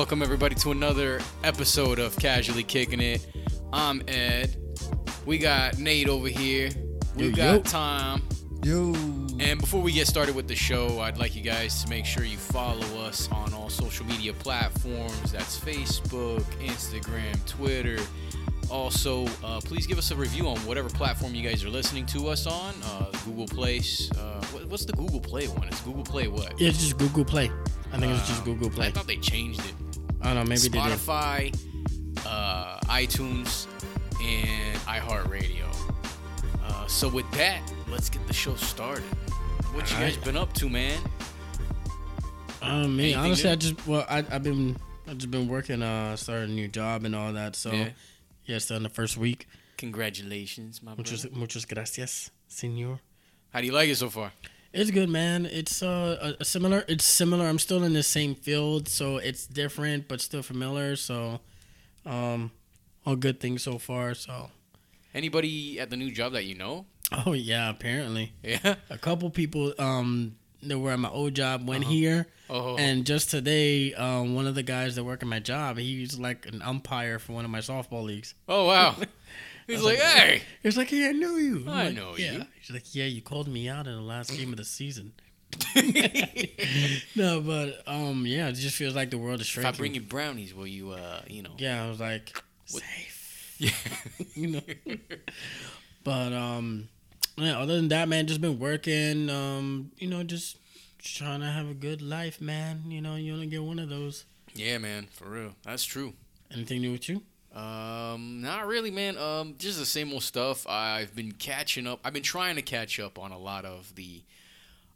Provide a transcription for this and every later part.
Welcome everybody to another episode of Casually Kicking It. I'm Ed. We got Nate over here. We got Tom. Yo. And before we get started with the show, I'd like you guys to make sure you follow us on all social media platforms. That's Facebook, Instagram, Twitter. Also, please give us a review on whatever platform you guys are listening to us on. Google Play. What's the Google Play one? It's Google Play what? It's just Google Play. I think it's just Google Play. I thought they changed it. I don't know. Maybe Spotify, iTunes, and iHeartRadio. So with that, let's get the show started. What all you guys been up to, man? Me, honestly, good? I've just been working, starting a new job and all that. So. Yeah. Yes, on the first week. Congratulations, my brother. Muchas gracias, señor. How do you like it so far? It's good, man. It's similar. It's similar. I'm still in the same field, so it's different, but still familiar. So, all good things so far. So, anybody at the new job that you know? Oh yeah, apparently. Yeah, a couple people that were at my old job went here, and just today, one of the guys that work at my job, he's like an umpire for one of my softball leagues. Oh wow! He's like, hey. He's like, hey, I knew you. I know you. He's like, yeah, you called me out in the last game of the season. No, but yeah, it just feels like the world is shrinking. If I bring you brownies, will you, you know? Yeah, I was like, what? Safe. Yeah, you know. But yeah, other than that, man, just been working, you know, just trying to have a good life, man. You know, you only get one of those. Yeah, man, for real. That's true. Anything new with you? Not really, man. Just the same old stuff. I've been catching up. I've been trying to catch up on a lot of the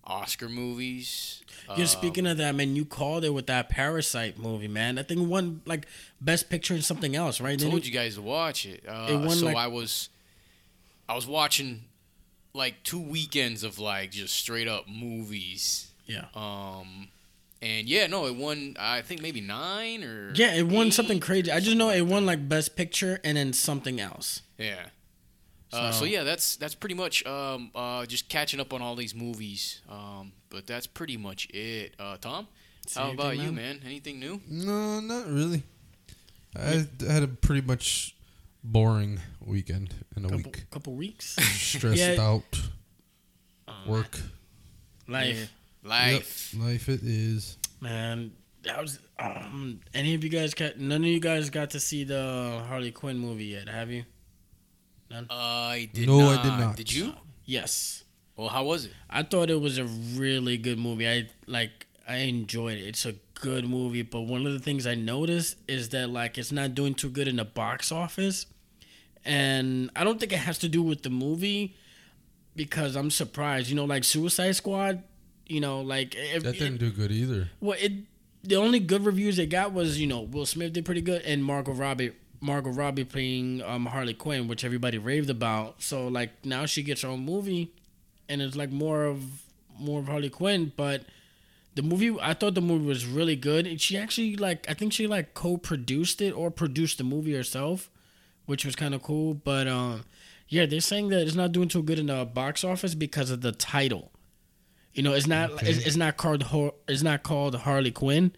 Oscar movies. You're speaking of that, man. You called it with that Parasite movie, man. I think it won, like, Best Picture and something else, right? I told you guys to watch it. It won, so like, I was watching like 2 weekends of like just straight up movies. Yeah. And yeah, no, it won. I think maybe 9 or yeah, it won something crazy. I just know it won like Best Picture and then something else. Yeah. So yeah, that's pretty much just catching up on all these movies. But that's pretty much it. Tom, how about you, man? Anything new? No, not really. I had a pretty much boring weekend in a week. Couple weeks. Stressed out. Work. Life. Yep, life it is. Man, that was. None of you guys got to see the Harley Quinn movie yet, have you? None. I did not. Did you? Yes. Well, how was it? I thought it was a really good movie. I enjoyed it. It's a good movie, but one of the things I noticed is that like it's not doing too good in the box office. And I don't think it has to do with the movie because I'm surprised. You know, like Suicide Squad, you know, like... That didn't do good either. Well, the only good reviews they got was, you know, Will Smith did pretty good and Margot Robbie playing Harley Quinn, which everybody raved about. So, like, now she gets her own movie and it's like more of Harley Quinn, but... The movie, I thought the movie was really good. And she actually, like, I think she, like, co-produced it or produced the movie herself, which was kind of cool. But, yeah, they're saying that it's not doing too good in the box office because of the title. You know, it's not okay. It's not called Harley Quinn.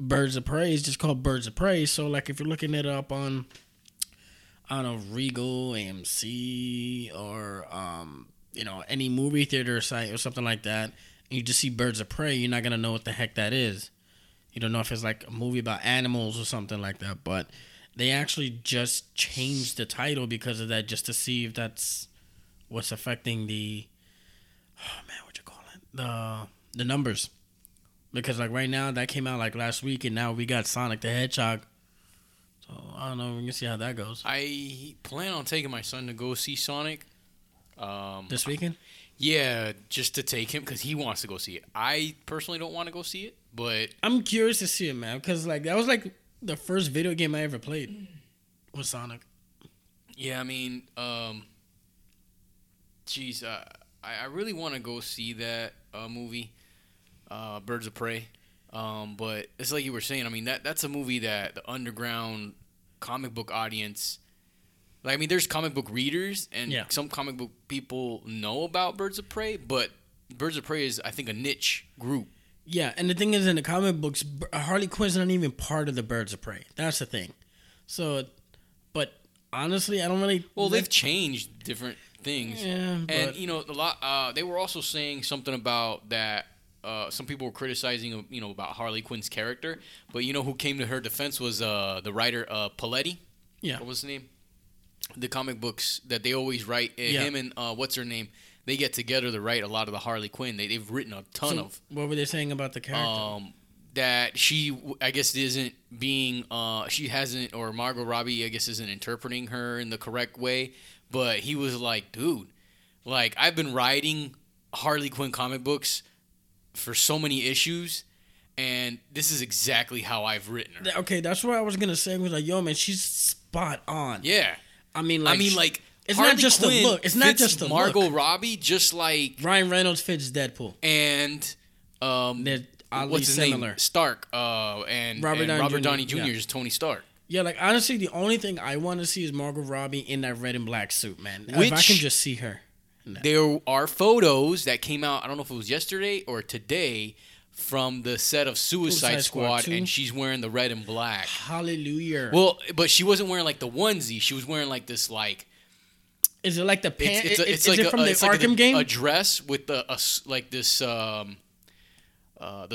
Birds of Prey. It's just called Birds of Prey. So, like, if you're looking it up on, I don't know, Regal, AMC, or, you know, any movie theater site or something like that, and you just see Birds of Prey, you're not going to know what the heck that is. You don't know if it's like a movie about animals or something like that. But they actually just changed the title because of that, just to see if that's what's affecting the... Oh, man, what you call it? The numbers. Because like right now, that came out like last week, and now we got Sonic the Hedgehog. So I don't know. We can see how that goes. I plan on taking my son to go see Sonic. This weekend? Yeah, just to take him because he wants to go see it. I personally don't want to go see it, but I'm curious to see it, man. Because like that was like the first video game I ever played was Sonic. Yeah, I mean, I really want to go see that movie, Birds of Prey. But it's like you were saying. I mean, that's a movie that the underground comic book audience. Like, I mean, there's comic book readers, and some comic book people know about Birds of Prey, but Birds of Prey is, I think, a niche group. Yeah, and the thing is, in the comic books, Harley Quinn's not even part of the Birds of Prey. That's the thing. So, but honestly, I don't really... Well, they've changed different things. Yeah, and, you know, a lot. They were also saying something about that. Some people were criticizing, you know, about Harley Quinn's character. But you know who came to her defense was the writer Paletti. Yeah. What was his name? The comic books that they always write. Him and what's her name? They get together to write a lot of the Harley Quinn. They've written a ton of. What were they saying about the character? That she, I guess, isn't being. She hasn't, or Margot Robbie, I guess, isn't interpreting her in the correct way. But he was like, dude, like, I've been writing Harley Quinn comic books for so many issues, and this is exactly how I've written her. Okay, that's what I was gonna say. I was like, yo, man, she's spot on. Yeah, I mean, like, it's Harley not just Quinn the look. It's not just the Margot look. Robbie, just like Ryan Reynolds fits Deadpool, and what's his name? Stark, and Robert Downey Jr. is Tony Stark. Yeah, like, honestly, the only thing I want to see is Margot Robbie in that red and black suit, man. Which, if I can just see her. No. There are photos that came out, I don't know if it was yesterday or today, from the set of Suicide Squad, and she's wearing the red and black. Hallelujah. Well, but she wasn't wearing, like, the onesie. She was wearing, like, this, like... Is it like the pants? It's like from the Arkham game? A dress with, this... the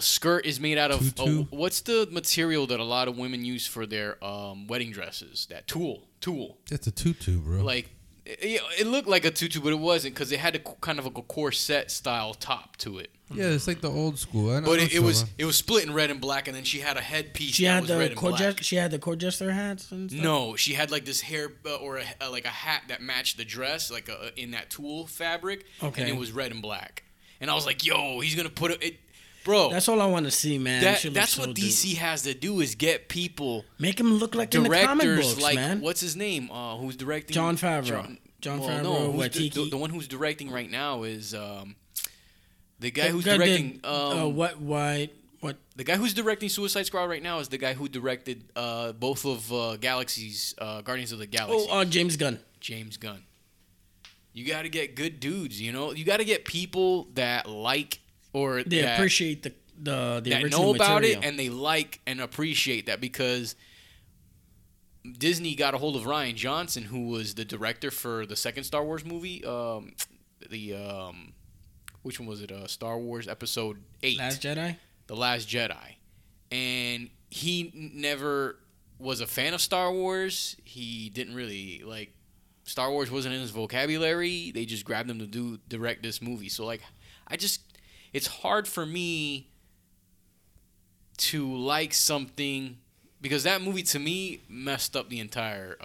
skirt is made out of... what's the material that a lot of women use for their wedding dresses? That tulle. That's a tutu, bro. Like... It looked like a tutu, but it wasn't, because it had a kind of a corset style top to it. Yeah, it's like the old school. It was split in red and black, and then she had a headpiece. She had the Colchester hats. And stuff? No, she had like this hair or a hat that matched the dress, like in that tulle fabric. Okay, and it was red and black. And I was like, "Yo, he's gonna put it." Bro, that's all I want to see, man. That's what DC has to do, is get people, make him look like in the comic books, like, man. What's his name? Who's directing? John Favreau. John Favreau. No, the one who's directing right now is the guy who's directing. The guy who's directing Suicide Squad right now is the guy who directed both of Guardians of the Galaxy. Oh, James Gunn. You got to get good dudes. You know, you got to get people that like. Or they appreciate the original material. That know about it, and they like and appreciate that, because Disney got a hold of Rian Johnson, who was the director for the second Star Wars movie. Which one was it? Star Wars Episode 8. The Last Jedi. And he never was a fan of Star Wars. He didn't really like Star Wars. Wasn't in his vocabulary. They just grabbed him to direct this movie. So like, it's hard for me to like something, because that movie to me messed up the entire.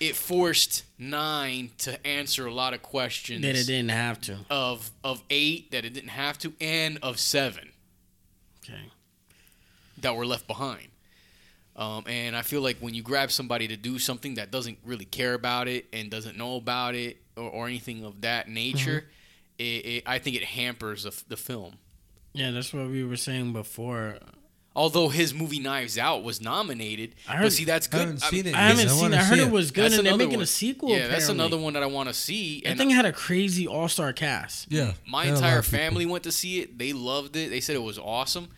It forced 9 to answer a lot of questions that it didn't have to, of 8 that it didn't have to, and of 7. Okay. That were left behind, and I feel like when you grab somebody to do something that doesn't really care about it and doesn't know about it, or anything of that nature, I think it hampers the film. Yeah, that's what we were saying before. Although his movie Knives Out was nominated, that's good. I haven't seen it. I heard it was good, and they're making a sequel. Yeah, apparently. That's another one that I want to see. That thing had a crazy all-star cast. Yeah, my entire family went to see it. They loved it. They said it was awesome.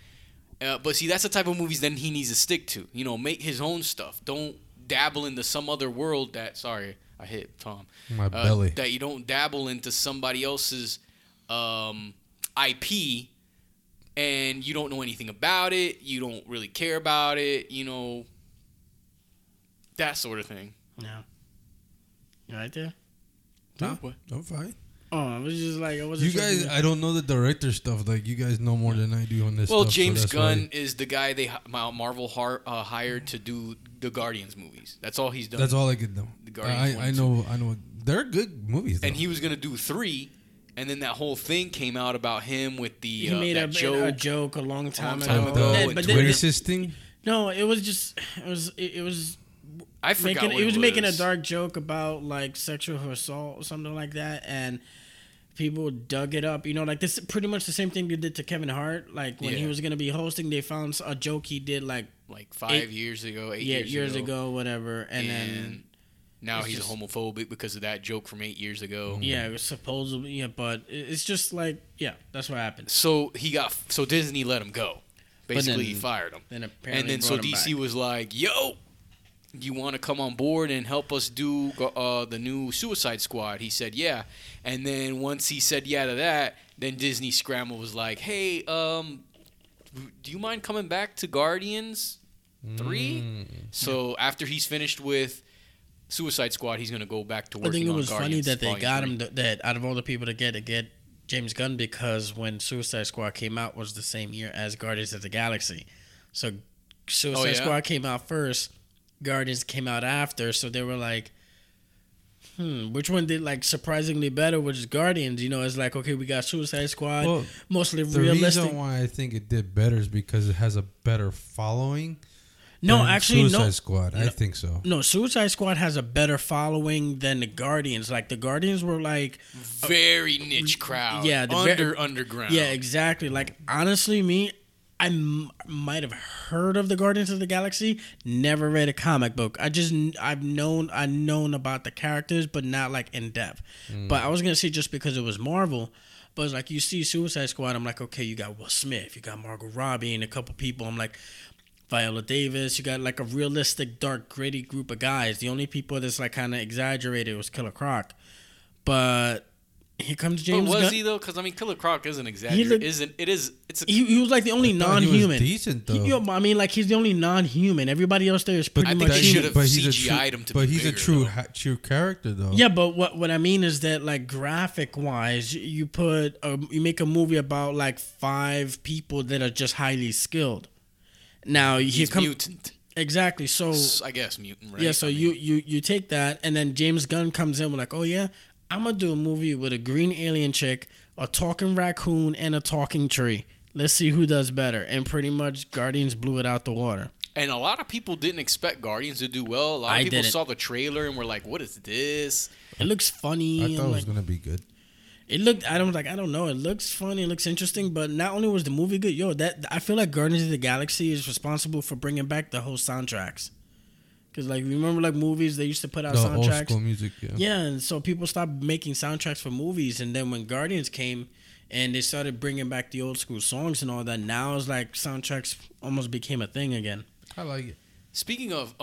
But see, that's the type of movies then he needs to stick to. You know, make his own stuff. Don't dabble into some other world that. Sorry. I hit Tom. My belly. That you don't dabble into somebody else's IP, and you don't know anything about it. You don't really care about it. You know, that sort of thing. Yeah. You right there? No, what? I'm fine. Oh, I was just like, I wasn't. You guys, I don't know the director stuff. Like, you guys know more than I do on this. Well, stuff, James Gunn is the guy they Marvel hired to do the Guardians movies. That's all he's done. That's all I could know. The Guardians. I know. They're good movies. Though. And he was gonna do 3, and then that whole thing came out about him with the. He made a joke a long time ago. But the racist thing. No, it was just it was. I forgot. He was making a dark joke about like sexual assault or something like that, and people dug it up. You know, like this is pretty much the same thing they did to Kevin Hart. Like when he was gonna be hosting, they found a joke he did like 8 years ago, whatever, and then now it's he's just homophobic because of that joke from 8 years ago. Yeah, it was supposedly, yeah, but it's just like, yeah, that's what happened. So he got, so Disney let him go. Basically, he fired him. Then apparently and then so DC was like, yo, you want to come on board and help us do the new Suicide Squad? He said, yeah. And then once he said yeah to that, then Disney scrambled was like, hey, do you mind coming back to Guardians 3? So after he's finished with Suicide Squad, he's going to go back to working on Guardians. I think it was funny that they got him, that out of all the people to get James Gunn, because when Suicide Squad came out was the same year as Guardians of the Galaxy. So Suicide Squad came out first, Guardians came out after, so they were like, which one did like surprisingly better, which is Guardians. You know, it's like, okay, we got Suicide Squad, mostly realistic. The reason why I think it did better is because it has a better following. No, actually, Suicide Squad, I think so. No, Suicide Squad has a better following than the Guardians. Like, the Guardians were, like, very niche crowd. Yeah. Underground. Yeah, exactly. Like, honestly, me, I might have heard of the Guardians of the Galaxy, never read a comic book. I've known about the characters, but not, like, in depth. But I was going to say just because it was Marvel. But it's like, you see Suicide Squad, I'm like, okay, you got Will Smith, you got Margot Robbie, and a couple people. I'm like, Viola Davis, you got like a realistic, dark, gritty group of guys. The only people that's like kind of exaggerated was Killer Croc. But here comes James Gunn. But was he though? Because I mean, Killer Croc isn't exaggerated. He was like the only non-human. He was decent though. He's the only non-human. Everybody else there is pretty much human. But he's CGI'd him to be bigger. But he's a true character though. Yeah, but what I mean is that like graphic wise, you put you make a movie about like five people that are just highly skilled. Now he's mutant. Exactly. So I guess mutant, right? Yeah, so you take that and then James Gunn comes in with like, oh yeah, I'm gonna do a movie with a green alien chick, a talking raccoon, and a talking tree. Let's see who does better. And pretty much Guardians blew it out the water. And a lot of people didn't expect Guardians to do well. A lot of people saw the trailer and were like, what is this? It looks funny. I thought it was gonna be good. I don't know. It looks funny. It looks interesting. But not only was the movie good, I feel like Guardians of the Galaxy is responsible for bringing back the whole soundtracks. Because, like, remember, like, movies, they used to put out soundtracks. The old school music, yeah. Yeah, and so people stopped making soundtracks for movies. And then when Guardians came and they started bringing back the old school songs and all that, now it's like soundtracks almost became a thing again. I like it. Speaking of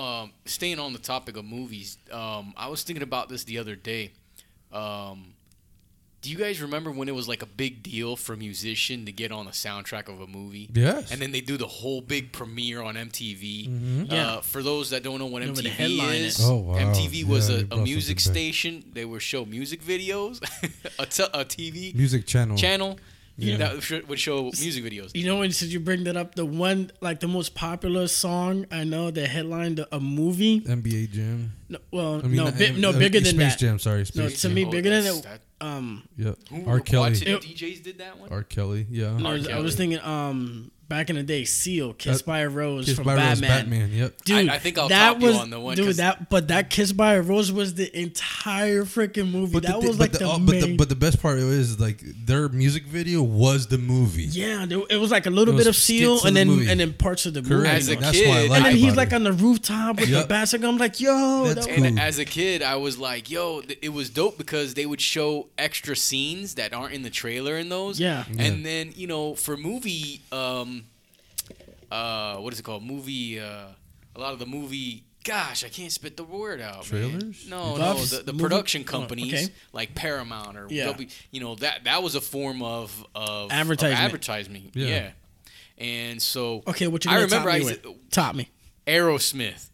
staying on the topic of movies, I was thinking about this the other day. Do you guys remember when it was like a big deal for a musician to get on the soundtrack of a movie? Yes. And then they do the whole big premiere on MTV. Mm-hmm. Yeah. For those that don't know what MTV is, MTV was a music station. They would show music videos, a TV music channel. Yeah. That would show music videos. You know, when since you bring that up, the one like the most popular song I know that headlined a movie, NBA Jam. Bigger than that. Space Jam, sorry. Space Jam. Me, bigger than that. R. Kelly. DJs did that one. R. Kelly, yeah. No, I was thinking, back in the day, Seal, Kiss by a Rose Batman. Yep. Dude, I think I'll top you on the one. Dude, that Kiss by a Rose was the entire freaking movie. But the best part is like their music video was the movie. Yeah, it was like a little bit of Seal and then parts of the movie. As a kid, and then he's like on the rooftop with the basket. I'm like, yo. And as a kid, I was like, yo, it was dope because they would show extra scenes that aren't in the trailer in those. Yeah. And then, you know, for movie, what is it called? Movie. A lot of the movie. Gosh, I can't spit the word out. Trailers? Man. No. The production companies like Paramount or W. You know that was a form of advertisement. Yeah. And so what you remember? Top me. Aerosmith.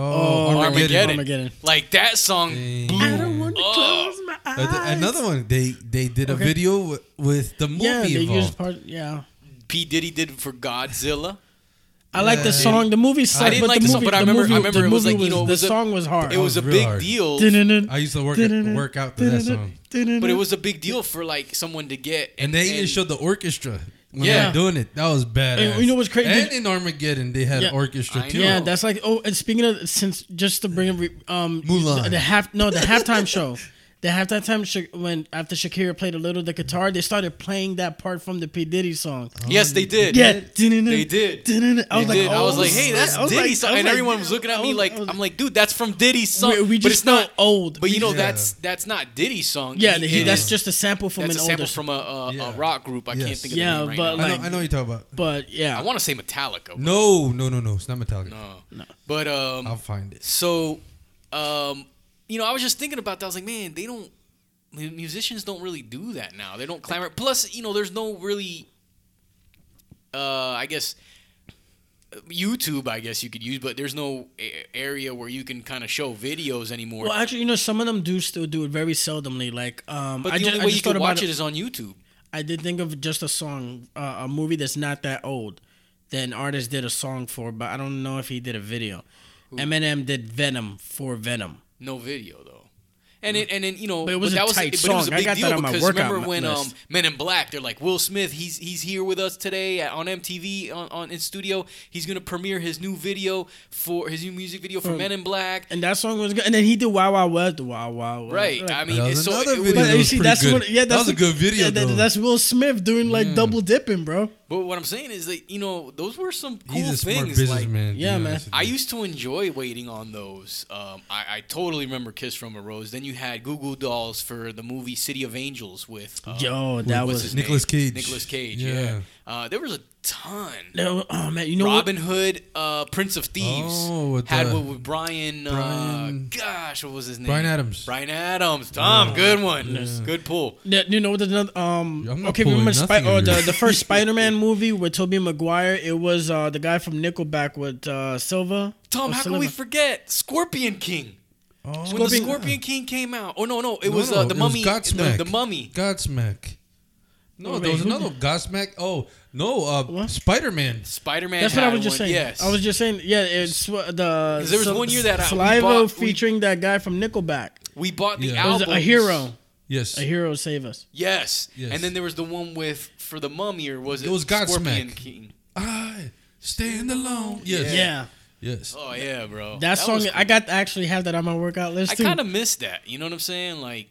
Oh, Armageddon. Like that song. Blew. I don't want to close my eyes. Another one. They did a video with the movie. Yeah, they used part. Yeah. P. Diddy did for Godzilla. I like the song. The movie sucked. I didn't like the song, but I remember it was like, you know, the song was hard. It was a big deal. I used to work out to that song. But it was a big deal for like someone to get. And they even showed the orchestra when they were doing it. That was badass. And you know what's crazy? And in Armageddon, they had orchestra too. Yeah, that's like, and speaking of, since just to bring Mulan. The halftime show. They have that time when after Shakira played a little of the guitar, they started playing that part from the P. Diddy song. Oh, yes, they did. Yeah, they did. I was like, hey, that's Diddy song, and everyone was looking at me like, I'm like, dude, that's from Diddy's song. We just not old. But you know, that's not Diddy's song. Yeah, that's just a sample from an older. That's a sample from a rock group. I can't think of the name right now. Like, I know you're talking about. But yeah, I want to say Metallica. No, it's not Metallica. No, but I'll find it. So, you know, I was just thinking about that. I was like, man, musicians don't really do that now. They don't clamor. Plus, you know, there's no really, I guess, YouTube, I guess you could use, but there's no area where you can kind of show videos anymore. Well, actually, you know, some of them do still do it very seldomly. Like, but the only way you can watch it is on YouTube. I did think of just a song, a movie that's not that old, that an artist did a song for, but I don't know if he did a video. Who? Eminem did Venom for Venom. No video though, and then you know, but it was a tight song. I got that on my workout list. Remember when Men in Black? They're like, Will Smith, he's here with us today on MTV on in studio. He's gonna premiere his new video for his new music video for Men in Black. And that song was good. And then he did Wild Wild West. Wild Wild West. Right. I mean, that was a good video. Yeah, that's Will Smith doing like double dipping, bro. But what I'm saying is that, you know, those were some cool things. He's a smart businessman. Like, yeah, man. I used to enjoy waiting on those. I totally remember Kiss from a Rose. Then you had Goo Goo Dolls for the movie City of Angels with... that was Nicolas Cage, yeah. There was a ton. Oh, man, you know Robin Hood, Prince of Thieves. Oh, with Brian... gosh, what was his name? Brian Adams. Tom, good one. Yeah. Good pull. Yeah, you know, the first Spider-Man movie with Tobey Maguire. It was the guy from Nickelback with Silva. Tom, how can we forget Scorpion King? Oh, when the Scorpion King came out. Oh no, it was the Mummy. Godsmack. The Mummy. Godsmack. No, there was another Godsmack. Oh no, Spider-Man. Spider-Man. That's what I was just saying. Yes. I was just saying. Yeah, it's the. There was 1 year that Saliva featuring that guy from Nickelback. We bought the album. A Hero. Yes. A Hero Save Us. Yes. And then there was the one with for the Mummy, or was it? It was Godsmack. King. I stand alone. Yes. Yeah. Yes. Oh yeah, bro. That song cool. I got to actually have that on my workout list too. I kind of miss that. You know what I'm saying? Like,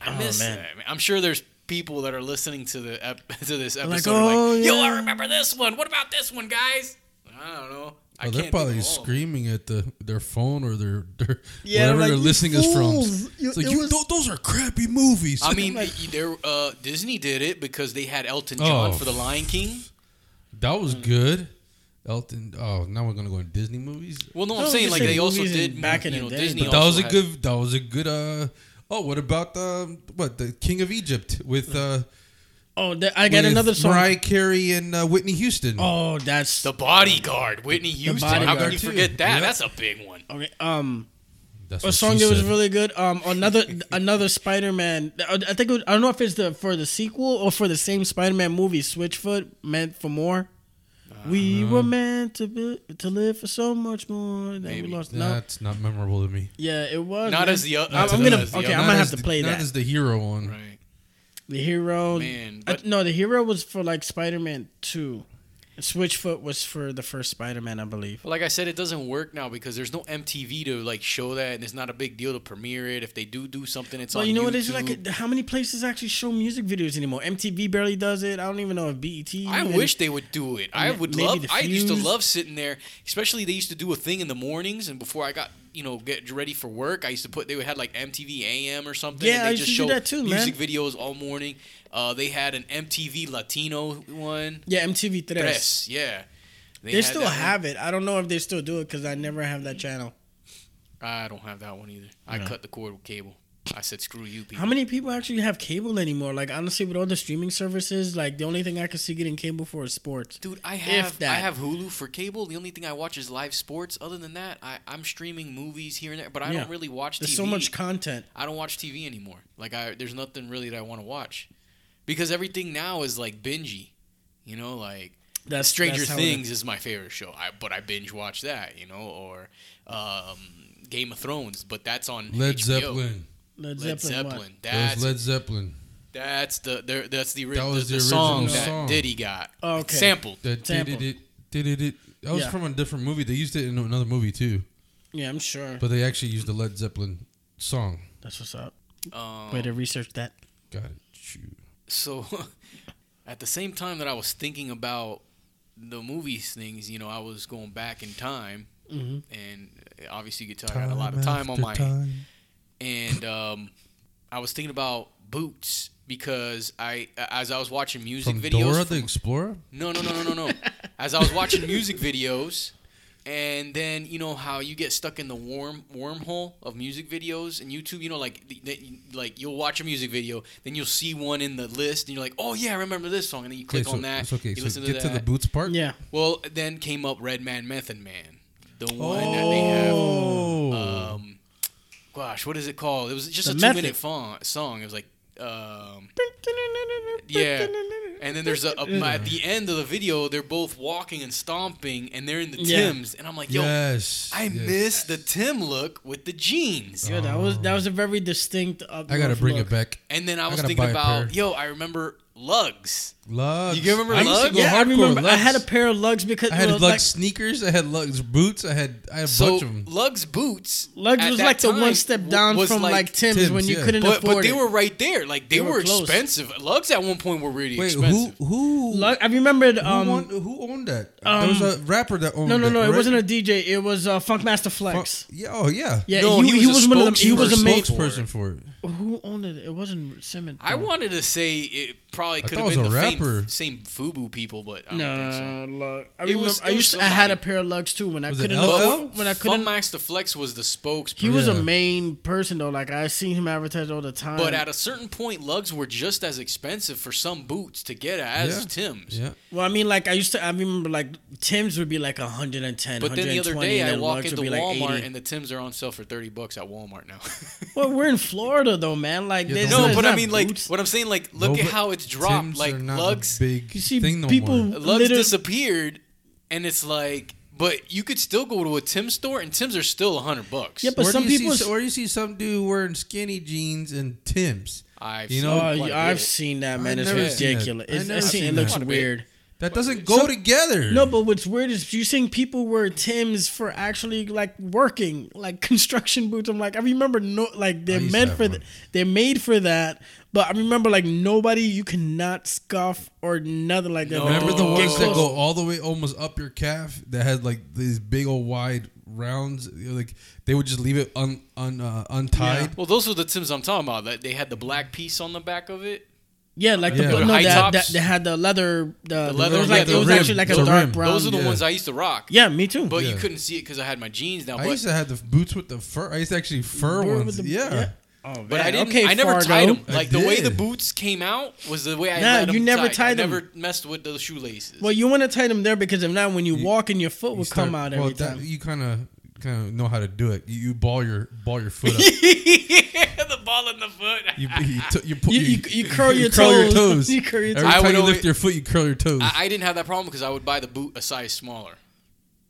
I miss that. I mean, I'm sure there's people that are listening to this episode. Like, yo, I remember this one. What about this one, guys? I don't know. They're probably screaming at their phone or their whatever like, they're listening is from. It's like, those are crappy movies. I mean, Disney did it because they had Elton John for The Lion King. That was good. Elton. Oh, now we're gonna go in Disney movies. Well, no, I'm saying like they also did back in the day. Disney. But that was a good. What about the King of Egypt with? I got another song. Mariah Carey and Whitney Houston. Oh, that's The Bodyguard. Whitney Houston. How can you forget that? Yep. That's a big one. Okay. A song that was really good. Another Spider-Man. I think I don't know if it's for the sequel or for the same Spider-Man movie. Switchfoot, Meant for More. We were meant to live for so much more. Maybe. We lost. That's not memorable to me. Yeah, it was. Not as the other. I'm gonna have to play that. Not as the hero one. Right. The hero. Man, the hero was for like Spider-Man 2. Switchfoot was for the first Spider-Man, I believe. But like I said, it doesn't work now because there's no MTV to like show that, and it's not a big deal to premiere it. If they do something, it's on YouTube. Well, you know what? It's like how many places actually show music videos anymore? MTV barely does it. I don't even know if BET. I wish they would do it. I would love. I used to love sitting there, especially they used to do a thing in the mornings, and before I got get ready for work, I used to put. They had like MTV AM or something. Yeah, and they just showed that too, music videos all morning. They had an MTV Latino one. Yeah, MTV Tres. Yeah. They still have it. I don't know if they still do it because I never have that channel. I don't have that one either. I cut the cord with cable. I said, screw you, people. How many people actually have cable anymore? Like, honestly, with all the streaming services, like, the only thing I can see getting cable for is sports. Dude, I have Hulu for cable. The only thing I watch is live sports. Other than that, I'm streaming movies here and there, but I don't really watch TV. There's so much content. I don't watch TV anymore. Like, there's nothing really that I want to watch. Because everything now is like bingey, you know, like Stranger Things is my favorite show. I binge watch that, you know, or Game of Thrones, but that's on Led HBO. Zeppelin. Led Zeppelin. Led Zeppelin. That's the original song that Diddy got. Oh, okay. Sampled. That was from a different movie. They used it in another movie too. Yeah, I'm sure. But they actually used the Led Zeppelin song. That's what's up. Way to research that. Got it. Shoot. So, at the same time that I was thinking about the movies things, you know, I was going back in time, mm-hmm. and obviously you could tell I got a lot of time on my hand. And I was thinking about boots because as I was watching music videos. Dora the Explorer? No. As I was watching music videos. And then, you know, how you get stuck in the wormhole of music videos and YouTube, you know, like you'll watch a music video, then you'll see one in the list, and you're like, oh, yeah, I remember this song. And then you click on that. Okay, you listen to that. Get to the boots part? Yeah. Well, then came up Red Man, Method Man. The one that they have. Gosh, what is it called? It was just a 2-minute song. It was like, yeah. And then there's at the end of the video, they're both walking and stomping, and they're in the Tims. And I'm like, yo, I miss the Tim look with the jeans. Yeah, that was a very distinct up I got to bring look. It back. And then I was thinking about, I remember Lugs. You remember Lugs? I remember Lugs. I had a pair of Lugs because... I had Lugs sneakers. I had Lugs boots. I had a bunch of them. Lugs boots... Lugs was like the one step down from like Tim's when you couldn't afford it. But they were right there. Like they were expensive. Lugs at one point were really expensive. I remembered... Who owned that? There was a rapper that owned that. No, right? It wasn't a DJ. It was Funkmaster Flex. Oh, yeah. Yeah, no, he was one of them. He was a spokesperson for it. Who owned it? It wasn't Simmons. I wanted to say it probably could have been the same FUBU people, but I don't think so. I had a pair of Lugs too when I couldn't. When I couldn't. Max the Flex was the spokesperson. He was a main person though. Like I see him advertised all the time. But at a certain point, Lugs were just as expensive for some boots to get as Tim's. Yeah. Well, I mean, like I remember like Tim's would be like 110. But then the other day, I walk into Walmart and the Tim's are on sale for $30 at Walmart now. Well, we're in Florida though, man. Like but I mean, like what I'm saying, like look at how it's dropped. Tim's like Lugs, big you see thing people no Lugs disappeared, and it's like, but you could still go to a Tim's store, and Tim's are still $100. Yeah, but you see some dude wearing skinny jeans and Tim's. I've seen that, man. It's ridiculous. It looks weird. That doesn't go together. No, but what's weird is you're seeing people wear Tim's for actually like working, like construction boots. I'm like, I remember they're made for that. But I remember like nobody, you cannot scuff or nothing like that. No. Remember the ones that go all the way almost up your calf that had like these big old wide rounds? Like they would just leave it untied. Yeah. Well, those were the Tims I'm talking about. That they had the black piece on the back of it. Yeah, like they had the leather. The leather was like, it was actually like a dark brown. Those are the ones I used to rock. Yeah, me too. But you couldn't see it because I had my jeans down. I used to have the boots with the fur. I used to actually fur ones. Yeah. Oh, but I didn't. I never tied them. Like the way the boots came out was the way I had them. You never tied them. I never messed with those shoelaces. Well, you want to tie them there because if not, when you walk and your foot will come out every time. You kind of know how to do it. You ball your foot up. The ball in the foot. You curl your toes. You curl your toes. Every time you lift your foot, you curl your toes. I didn't have that problem because I would buy the boot a size smaller.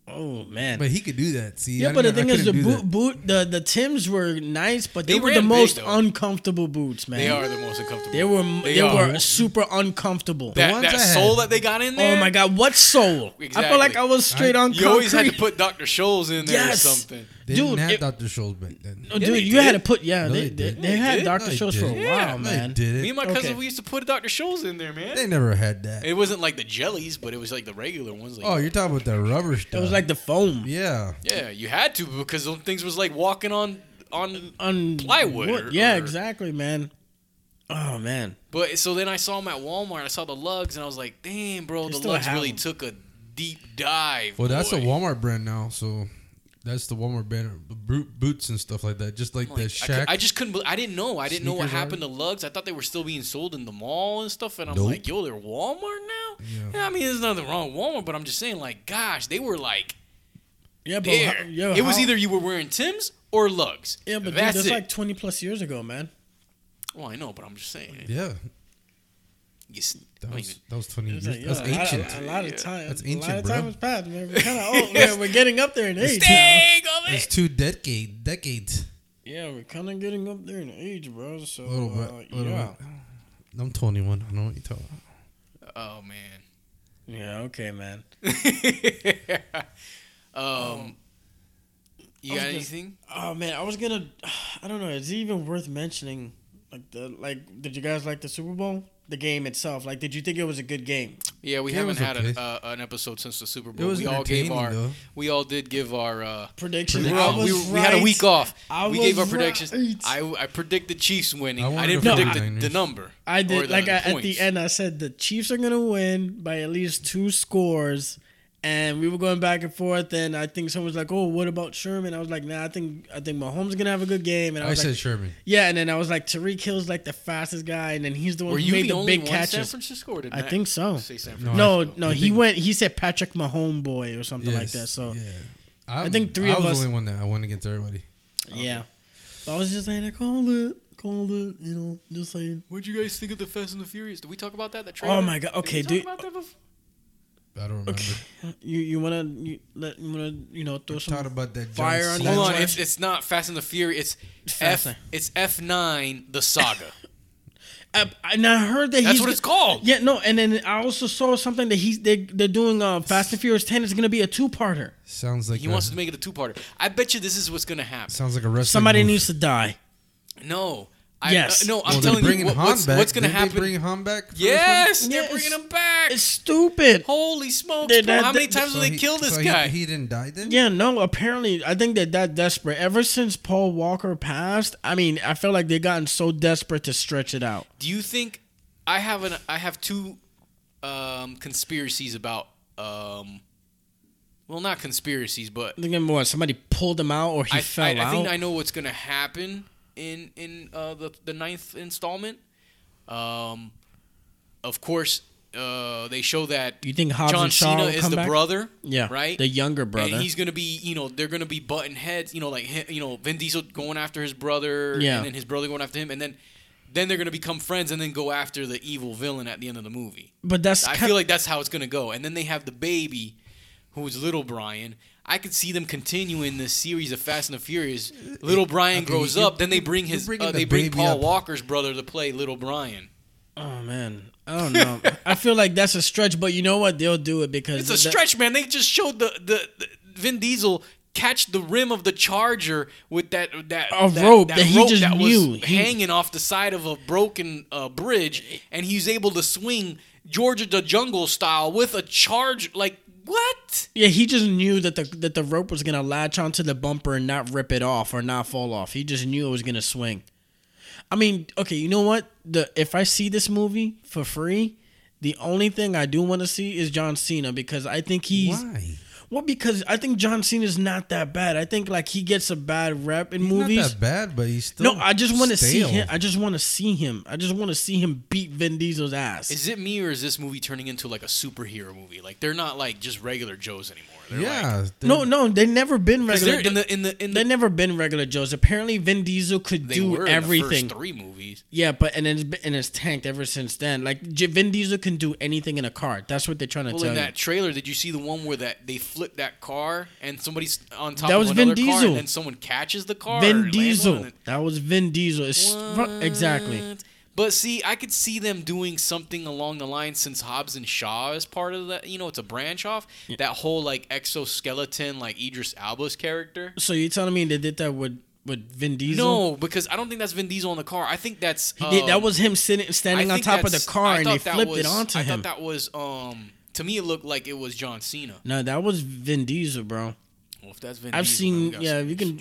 Oh man! But he could do that. See, yeah. But the thing is, the boot, the Tims were nice, but they were the most uncomfortable boots, man. They are the most uncomfortable. They were super uncomfortable. That sole that they got in there. Oh my God! What sole? Exactly. I felt like I was straight on. You always had to put Dr. Scholl's in there or something. They didn't have Dr. Scholl's back then. Oh, dude, you had to put they had Dr. Scholl's for a while, man. Me and my cousin, we used to put Dr. Scholl's in there, man. They never had that. It wasn't like the jellies, but it was like the regular ones. Like, oh, you're talking about the rubber stuff. It was like the foam. Yeah. Yeah, you had to because those things was like walking on plywood. Yeah, exactly, man. Oh man. But so then I saw them at Walmart. I saw the Lugs, and I was like, damn, bro, the Lugs really took a deep dive. Well, that's a Walmart brand now, so. That's the Walmart banner, boots and stuff like that. Just like that Shaq. I just couldn't. I didn't know. I didn't know what happened to Lugs. I thought they were still being sold in the mall and stuff. And I'm like, yo, they're Walmart now. Yeah. I mean, there's nothing wrong with Walmart, but I'm just saying, like, gosh, they were like, yeah, but it was either you were wearing Tim's or Lugs. Yeah, but that's like 20+ years ago, man. Well, I know, but I'm just saying. Yeah. That was 20 years. Like, that's ancient. A lot of time. That's ancient, bro. A lot of time has passed, man. We're kind of old, man. We're getting up there in age. It's 2 decades. Yeah, we're kind of getting up there in age, bro. So, bit. I'm 21. I know what you're talking about. Oh, man. Yeah, okay, man. You got anything? Oh, man. I don't know. Is it even worth mentioning? Like, did you guys like the Super Bowl? The game itself. Like, did you think it was a good game? Yeah, we haven't had an episode since the Super Bowl. We all gave our, predictions. We had a week off. We gave our predictions. I predicted Chiefs winning. I didn't predict the number. I did. Like, at the end, I said the Chiefs are going to win by at least 2 scores. And we were going back and forth, and I think someone was like, "Oh, what about Sherman?" I was like, "Nah, I think Mahomes is gonna have a good game." And I said like, Sherman. Yeah, and then I was like, "Tariq Hill's like the fastest guy," and then he's the one who made the big catches. San Francisco, or did I think so? No, he went. He said Patrick Mahomes boy or something like that. So yeah. I think three of us. I was the only one that I went against everybody. Yeah, so I was just saying I called it. You know, just saying. What'd you guys think of the Fast and the Furious? Did we talk about that? That trailer? Oh my god. Okay, dude. Did we talk about that before? I don't remember. Okay. You wanna throw some about that fire on that? Hold on, it's not Fast and the Fury. It's F9 the saga. And I heard that that's what it's called. Yeah, no. And then I also saw something that they're doing. Fast and Furious 10 is gonna be a 2-parter. Sounds like he wants to make it a 2-parter. I bet you this is what's gonna happen. Sounds like a wrestling. Somebody needs to die. No. Yes. No, I'm telling you what's going to happen. They bring Han back? Yes, they're bringing him back. It's stupid. Holy smokes. How many times will they kill this guy? He didn't die then? Yeah, no, apparently. I think they're that desperate. Ever since Paul Walker passed, I mean, I feel like they've gotten so desperate to stretch it out. Do you think I have 2 conspiracies about... well, not conspiracies, but... What, somebody pulled him out or he fell out? I think I know what's going to happen. In the 9th installment, of course, they show that you think Hobbs John and Shaw Cena is the back? Brother, yeah, right, the younger brother. And he's gonna be, they're gonna be butting heads, Vin Diesel going after his brother, yeah, and then his brother going after him, and then they're gonna become friends and then go after the evil villain at the end of the movie. But I feel like that's how it's gonna go. And then they have the baby, who's little Brian. I could see them continuing this series of Fast and the Furious. Little Brian grows up, then they bring Paul Walker's brother to play Little Brian. Oh man, I don't know. I feel like that's a stretch, but you know what? They'll do it because it's a stretch, man. They just showed the Vin Diesel catch the rim of the Charger with that rope that he just knew was hanging off the side of a broken bridge, and he's able to swing Georgia the Jungle style with a charge like. What? Yeah, he just knew that the rope was going to latch onto the bumper and not rip it off or not fall off. He just knew it was going to swing. I mean, okay, you know what? If I see this movie for free, the only thing I do want to see is John Cena because I think he's... Why? Well, because I think John Cena's not that bad. I think, like, he gets a bad rep in movies. He's not that bad, but he's still I just want to see him. I just want to see him beat Vin Diesel's ass. Is it me or is this movie turning into, like, a superhero movie? Like, they're not, like, just regular Joes anymore. They're No, they've never been regular. They've never been regular Joes. Apparently, Vin Diesel could do everything. They were in the first 3 movies. Yeah, but and it's tanked ever since then. Like, Vin Diesel can do anything in a car. That's what they're trying to tell you. Well, in that trailer, did you see the one where they flip that car and somebody's on top of another car and then someone catches the car? Vin Diesel. That was Vin Diesel. Exactly. But see, I could see them doing something along the line since Hobbs and Shaw is part of that. It's a branch off. Yeah. That whole like exoskeleton, like Idris Elba's character. So you're telling me they did that with Vin Diesel? No, because I don't think that's Vin Diesel in the car. I think that's that was him standing on top of the car and they flipped it onto him. I thought that was to me it looked like it was John Cena. No, that was Vin Diesel, bro. Well, if that's Vin Diesel, I've seen. Yeah, you can.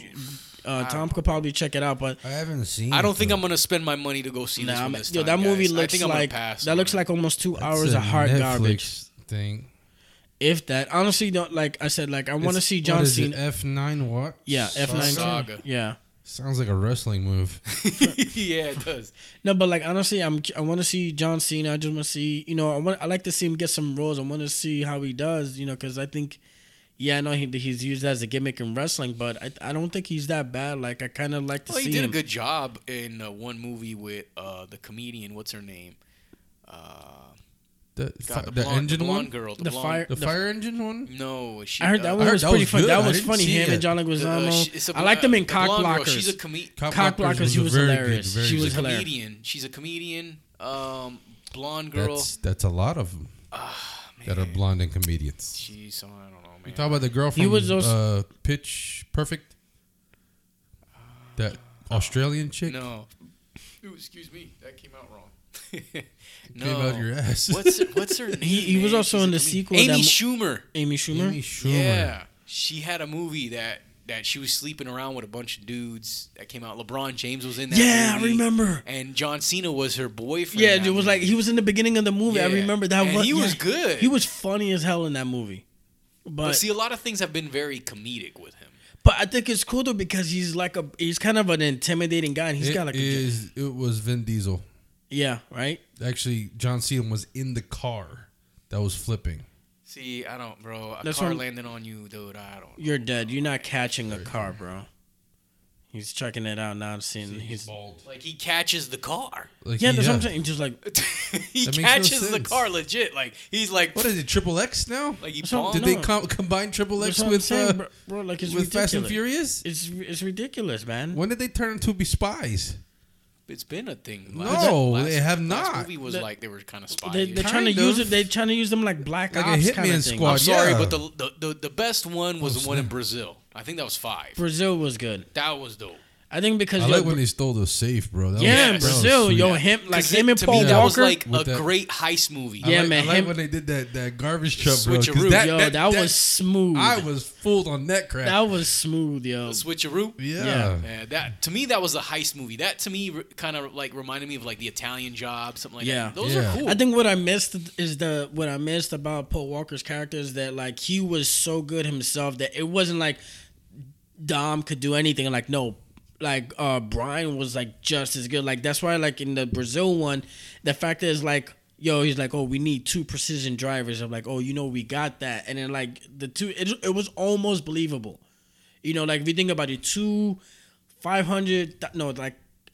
Tom could probably check it out, but I haven't seen. I don't think I'm gonna spend my money to go see this one. Yo, that movie looks like looks like almost 2 hours of hard Netflix garbage thing. If that, honestly, don't like I said, like I want to see John Cena. F9 what? Yeah, F9 saga. Yeah, sounds like a wrestling move. Yeah, it does. No, but like honestly, I want to see John Cena. I just want to see, I like to see him get some roles. I want to see how he does, because I think. Yeah, I know he's used as a gimmick in wrestling, but I don't think he's that bad. Like, I kind of like to see him. He did a good job in one movie with the comedian. What's her name? The fire engine one? No. I heard that one was pretty funny. That was funny. Him and John Leguizamo. I liked them in Cock Blockers. She's a comedian. Cock Blockers, she was hilarious. She was hilarious. She's a comedian. Blonde girl. That's a lot of them that are blonde and comedians. Jeez, I don't know. You talk about the girl from Pitch Perfect? That Australian chick? No. Ooh, excuse me. That came out wrong. No. Came out your ass. What's her name? He was also in the sequel. Amy Schumer. Amy Schumer? Amy Schumer. Yeah. She had a movie that she was sleeping around with a bunch of dudes that came out. LeBron James was in that movie. I remember. And John Cena was her boyfriend. Yeah, it was like he was in the beginning of the movie. Yeah. I remember that. And he was good. He was funny as hell in that movie. But see, a lot of things have been very comedic with him. But I think it's cool though because he's kind of an intimidating guy. And it was Vin Diesel. Yeah, right? Actually, John Cena was in the car that was flipping. See, I don't, bro. A car landing on you, dude. I don't. You're dead. You're not catching a car, bro. He's checking it out now. He's bald. Like he catches the car. Like, yeah, that's what I'm saying. Just like he catches the car, legit. Like he's like, what is it? Triple X now? Like he they combine Triple X with bro, like it's with ridiculous. Fast and Furious? It's ridiculous, man. When did they turn into be spies? It's been a thing. They have not. Last movie was like they were kind of spies. They're trying to use it. They're trying to use them like black ops a Hitman Squad. I'm sorry, but the best one was the one in Brazil. I think that was 5. Brazil was good. That was dope. I think because I like when he stole the safe, bro. That was Brazil, him and Paul Walker was like a great heist movie. Yeah, man. I like when they did that garbage truck, bro. Switcheroo, that was smooth. I was fooled on that crap. That was smooth, yo. The switcheroo, yeah, man. That to me, that was a heist movie. That to me kind of like reminded me of like The Italian Job, something like that. Those are cool. I think what I missed is what I missed about Paul Walker's character is that like he was so good himself that it wasn't like Dom could do anything. Like no. Like Brian was like just as good. Like that's why like in the Brazil one, the fact is like, yo, he's like, oh, we need 2 precision drivers. I'm like, oh, you know, we got that. And then like the 2, it was almost believable. You know, like if you think about it,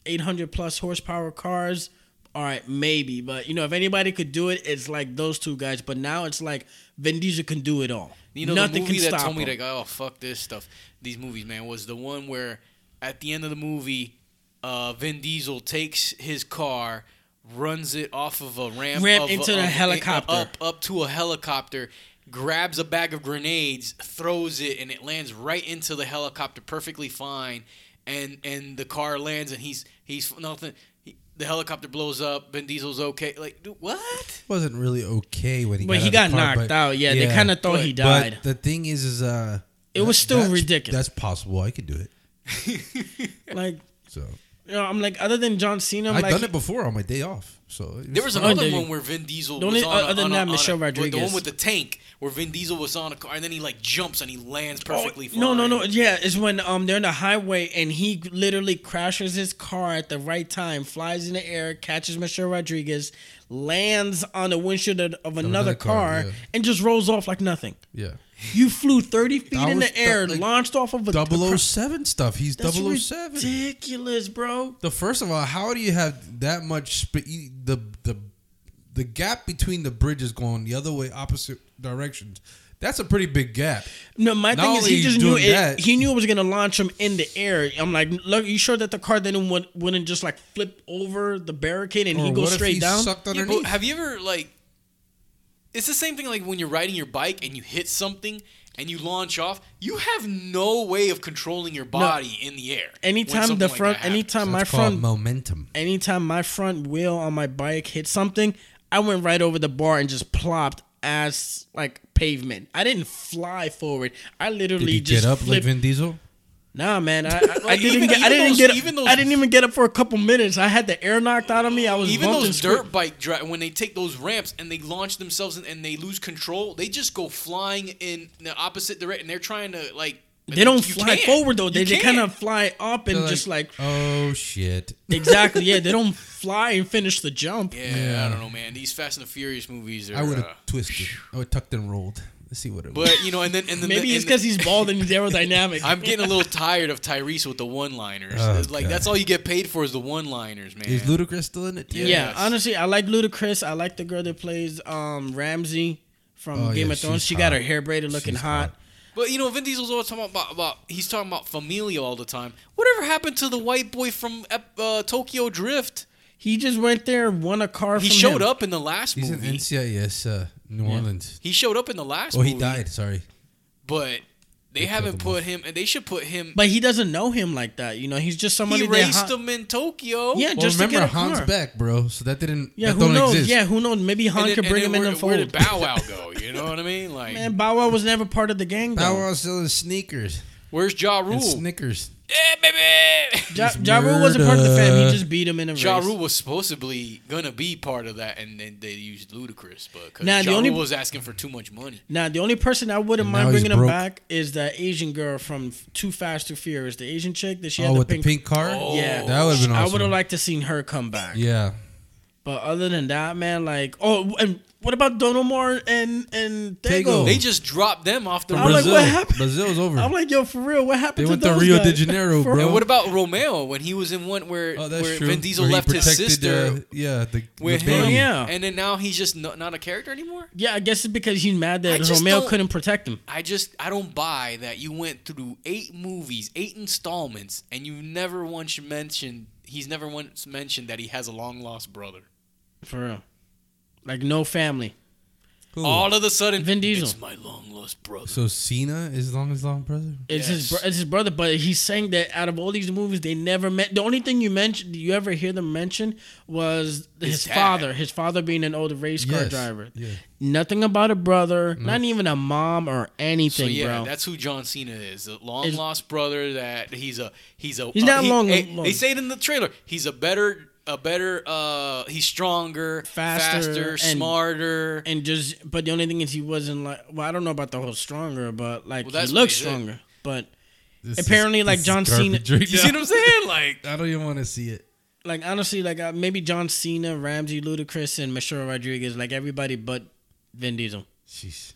800 plus horsepower cars. All right, maybe, but you know, if anybody could do it, it's like those 2 guys. But now it's like Vin Diesel can do it all. You know, nothing can stop him. The movie that told me like, oh, fuck this stuff. These movies, man, was the one where. At the end of the movie, Vin Diesel takes his car, runs it off of a ramp into the helicopter, up to a helicopter, grabs a bag of grenades, throws it, and it lands right into the helicopter, perfectly fine. And the car lands, and he's nothing. The helicopter blows up. Vin Diesel's okay. Like, dude, what? Wasn't really okay when he. But he got knocked out. Yeah, they kind of thought he died. But the thing is it was still ridiculous. That's possible. I could do it. Like, so you know, I'm like, other than John Cena, I've done it before on my day off. So there was another one where Vin Diesel was on other than that Michelle Rodriguez, the one with the tank where Vin Diesel was on a car and then he like jumps and he lands perfectly fine. No, yeah, it's when they're in the highway and he literally crashes his car at the right time, flies in the air, catches Michelle Rodriguez, lands on the windshield of another car and just rolls off like nothing. Yeah. You flew 30 feet in the air, launched off of a 007 stuff. He's 007. Ridiculous, bro. The first of all, how do you have that much the gap between the bridges going the other way, opposite directions? That's a pretty big gap. No, my thing is he just knew it. He knew it was gonna launch him in the air. I'm like, look, you sure that the car then wouldn't just like flip over the barricade and he goes straight down? Sucked underneath? Have you ever like? It's the same thing like when you're riding your bike and you hit something and you launch off. You have no way of controlling your body in the air. Anytime my front wheel on my bike hit something, I went right over the bar and just plopped as like pavement. I didn't fly forward. I literally Did you just get up flipped. Like Vin Diesel? Nah, man, I didn't even get up for a couple minutes. I had the air knocked out of me. I was even those dirt bike drive when they take those ramps and they launch themselves and they lose control. They just go flying in the opposite direction. They're trying to like they don't fly forward though. They kind of fly up and just like oh shit. Exactly. Yeah, they don't fly and finish the jump. Yeah, I don't know, man. These Fast and the Furious movies are. I would have twisted. I would tucked and rolled. Let's see what it was. But, you know, and then maybe it's because he's bald and he's aerodynamic. I'm getting a little tired of Tyrese with the one-liners. Oh, like, God. That's all you get paid for is the one-liners, man. Is Ludacris still in it? Too? Yeah, honestly, I like Ludacris. I like the girl that plays Ramsey from Game of Thrones. She got her hair braided looking hot. But, you know, Vin Diesel's always talking about he's talking about familia all the time. Whatever happened to the white boy from Tokyo Drift? He just went there, won a car from him. He showed up in the last movie. He's in NCIS, New Orleans. He showed up in the last movie. Oh, he died, sorry. But They haven't put him, and they should put him. But he doesn't know him like that, you know. He's just somebody. He raced him in Tokyo. Yeah, well, just remember to get a Han's car. Back, bro. So that didn't. Yeah, that who knows? Exist. Yeah, who knows? Maybe Han could bring him in the fold. Where did Bow Wow go? You know what I mean? Like, man, Bow Wow was never part of the gang. Bow Wow's still in sneakers. Where's Ja Rule? And Snickers. Yeah, baby. Ja Rule wasn't part of the fam. He just beat him in a race. Ja Rule was supposedly gonna be part of that, and then they used Ludacris, but cause Ja Rule was asking for too much money. Now the only person I wouldn't mind bringing him back is that Asian girl from Too Fast Too Furious, the Asian chick that she had the pink car. Oh, yeah, that would have been awesome. I would have liked to seen her come back. Yeah, but other than that, man, like and. What about Don Omar and Tego? They just dropped them off the Brazil. I'm like, what happened? Brazil's over. I'm like, yo, for real, what happened to those guys? They went to Rio de Janeiro, bro. And what about Romeo when he was in one where Vin Diesel left his sister? With him. Yeah. And then now he's just not a character anymore? Yeah, I guess it's because he's mad that Romeo couldn't protect him. I don't buy that you went through 8 movies, 8 installments, and you never once mentioned, he's never once mentioned that he has a long-lost brother. For real. Like, no family. Cool. All of a sudden, Vin Diesel. It's my long-lost brother. So Cena is his long brother? It's his brother, but he's saying that out of all these movies, they never met. The only thing you ever hear them mention was his father. His father being an old race car driver. Yeah. Nothing about a brother. No. Not even a mom or anything, bro. That's who John Cena is. A long-lost brother that he's a... He's not long. They say it in the trailer. He's a better... he's stronger, faster, smarter, and just. But the only thing is, he wasn't like. Well, I don't know about the whole stronger, but like he looks stronger. But apparently, like John Cena, you see what I'm saying? Like I don't even want to see it. Like honestly, like maybe John Cena, Ramsey, Ludacris, and Michelle Rodriguez, like everybody but Vin Diesel. Jeez.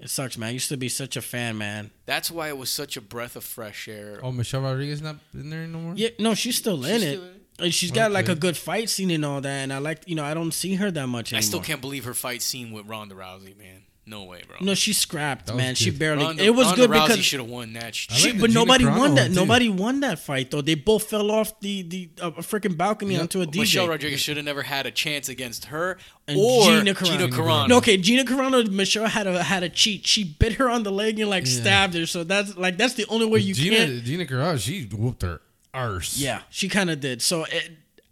It sucks, man. I used to be such a fan, man. That's why it was such a breath of fresh air. Oh, Michelle Rodriguez not in there anymore? Yeah, no, she's still in it. She's got like a good fight scene and all that, and I like, you know, I don't see her that much anymore. I still can't believe her fight scene with Ronda Rousey, man. No way, bro. No, she scrapped, man. She barely. It was good because Ronda Rousey should have won that. But nobody won that. Nobody won that fight though. They both fell off the freaking balcony onto a DJ. Michelle Rodriguez should have never had a chance against her or Gina Carano. No, okay, Gina Carano. Michelle had a cheat. She bit her on the leg and stabbed her. So that's like the only way you can't. Gina Carano, she whooped her. Arse. Yeah, she kind of did. So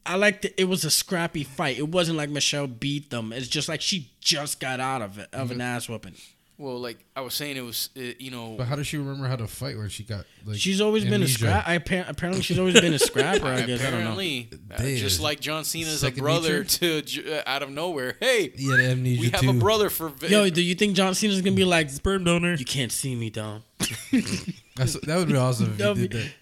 I liked it. It was a scrappy fight. It wasn't like Michelle beat them. It's just like she just got out of it an ass whooping. Well, like I was saying, it was But how does she remember how to fight when she got? Like, she's always been a scrap. Apparently, she's always been a scrapper. I guess apparently, I don't know. Just like John Cena's a brother to out of nowhere. Hey, we have a brother for. Yo, do you think John Cena's gonna be like sperm donor? You can't see me, Dom. That would be awesome if he did that.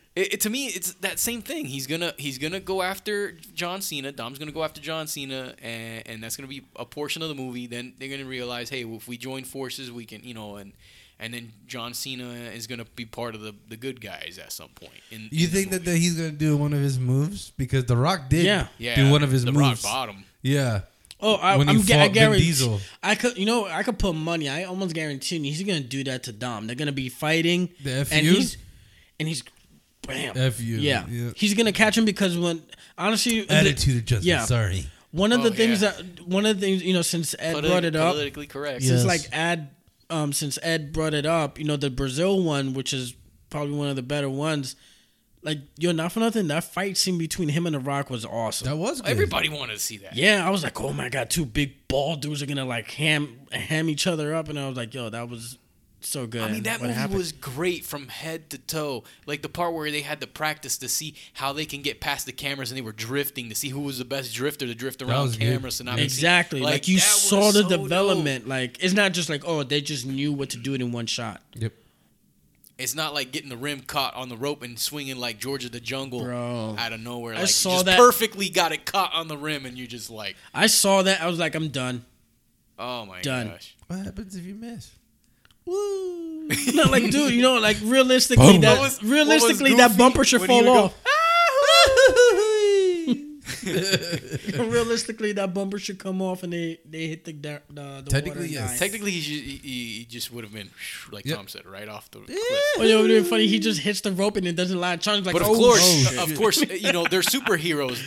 To me, it's that same thing. He's gonna go after John Cena. Dom's gonna go after John Cena, and that's gonna be a portion of the movie. Then they're gonna realize, hey, well, if we join forces, we can, and then John Cena is gonna be part of the good guys at some point. You think that he's gonna do one of his moves because The Rock did do one of his moves. The Rock Bottom. Yeah. Oh, I guarantee. Diesel. I could put money. I almost guarantee he's gonna do that to Dom. They're gonna be fighting. The FU? And he's. Bam. F you. Yeah. He's going to catch him because attitude adjustment. Yeah. Sorry. One of the things, since Ed brought it up. Politically correct. Since Ed brought it up, the Brazil one, which is probably one of the better ones. Like, not for nothing, that fight scene between him and The Rock was awesome. That was good. Everybody wanted to see that. Yeah, I was like, oh my God, 2 big bald dudes are going to like ham each other up. And I was like, yo, that was... so good. I mean, that movie was great from head to toe. Like the part where they had to practice to see how they can get past the cameras, and they were drifting to see who was the best drifter to drift around cameras. And exactly, like you saw the development. Dope. Like it's not just like they just knew what to do it in one shot. Yep. It's not like getting the rim caught on the rope and swinging like George of the Jungle out of nowhere. Like I saw you just that perfectly got it caught on the rim, and you're just like, I saw that. I was like, I'm done. Oh my gosh! What happens if you miss? Woo! No, like, dude, realistically, that bumper should fall off. Realistically, that bumper should come off, and they hit the technically, water. Yes. Technically, he just would have been like Tom said, right off the cliff. Oh, it would have been funny. He just hits the rope and it doesn't latch on. Like, but of course, they're superheroes.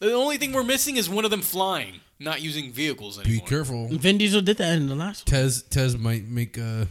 The only thing we're missing is one of them flying, not using vehicles anymore. Be careful. Vin Diesel did that in the last one. Tez might make a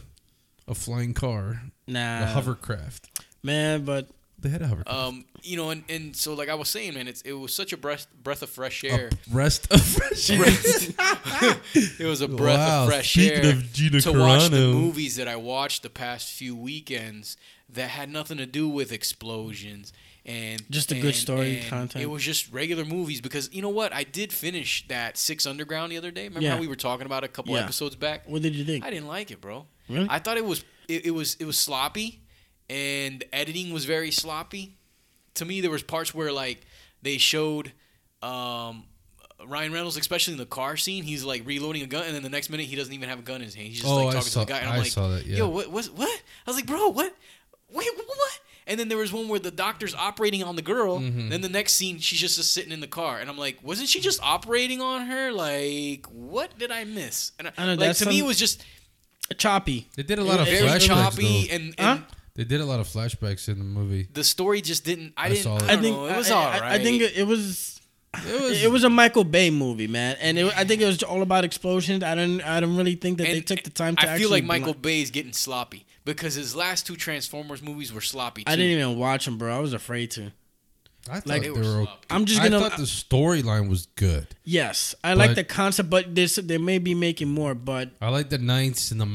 flying car. Nah. The hovercraft. Man, but... They had a hovercraft. You know, and so like I was saying, man, it was such a breath of fresh air. A breath of fresh air. It was a breath of fresh air of Gina to Carano. Watch the movies that I watched the past few weekends that had nothing to do with explosions and just a good story and content. It was just regular movies because you know what? I did finish that Six Underground the other day. Remember how we were talking about a couple episodes back? What did you think? I didn't like it, bro. Really? I thought it was sloppy. And the editing was very sloppy. To me, there was parts where like they showed Ryan Reynolds, especially in the car scene, he's like reloading a gun, and then the next minute he doesn't even have a gun in his hand. He's just like talking to the guy, and I'm like, that, "Yo, what?" I was like, "Bro, what? Wait, what?" And then there was one where the doctor's operating on the girl. Mm-hmm. Then the next scene, she's just sitting in the car, and I'm like, "Wasn't she just operating on her? Like, what did I miss?" And I know, like to me, it was just choppy. They did a lot of very choppy though. and They did a lot of flashbacks in the movie. The story just didn't. I don't know. It was all right. I think it was a Michael Bay movie, man, and I think it was all about explosions. I don't really think that they took the time to. I feel like Michael Bay is getting sloppy because his last two Transformers movies were sloppy too. I didn't even watch them, bro. I was afraid to. I thought they were okay. I thought the storyline was good. Yes, I like the concept, but they may be making more. But I like the Knights and the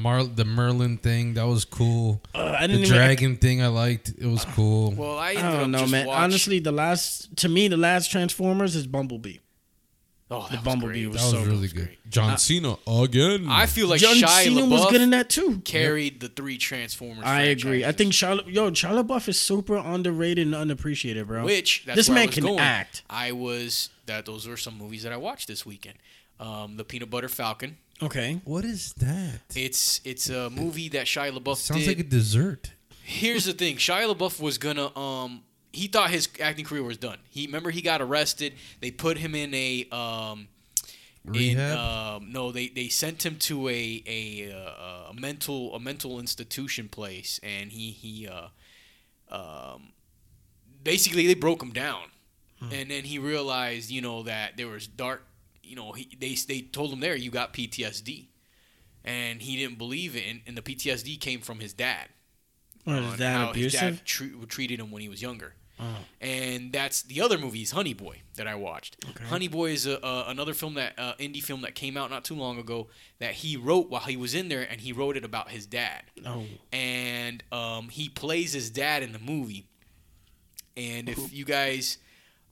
Merlin thing. That was cool. The dragon thing I liked. It was cool. Well, I don't know, man. Honestly, the last Transformers is Bumblebee. Oh, the Bumblebee was so really good. John Cena again. I feel like John Cena was good in that too. Carried the three Transformers. I agree. I think Shia LaBeouf is super underrated and unappreciated, bro. This man can act. Those were some movies that I watched this weekend. The Peanut Butter Falcon. Okay, what is that? It's a movie that Shia LaBeouf sounds like a dessert. Here's the thing: Shia LaBeouf was gonna He thought his acting career was done. He got arrested. They put him in a rehab. They sent him to a mental institution place, and he basically they broke him down, and then he realized that there was dark. They told him you got PTSD, and he didn't believe it, and the PTSD came from his dad. What is that, how abusive? His dad treated him when he was younger. Oh. And that's the other movie is Honey Boy that I watched. Okay. Honey Boy is another film indie film that came out not too long ago that he wrote while he was in there, and he wrote it about his dad. Oh. And he plays his dad in the movie. And if you guys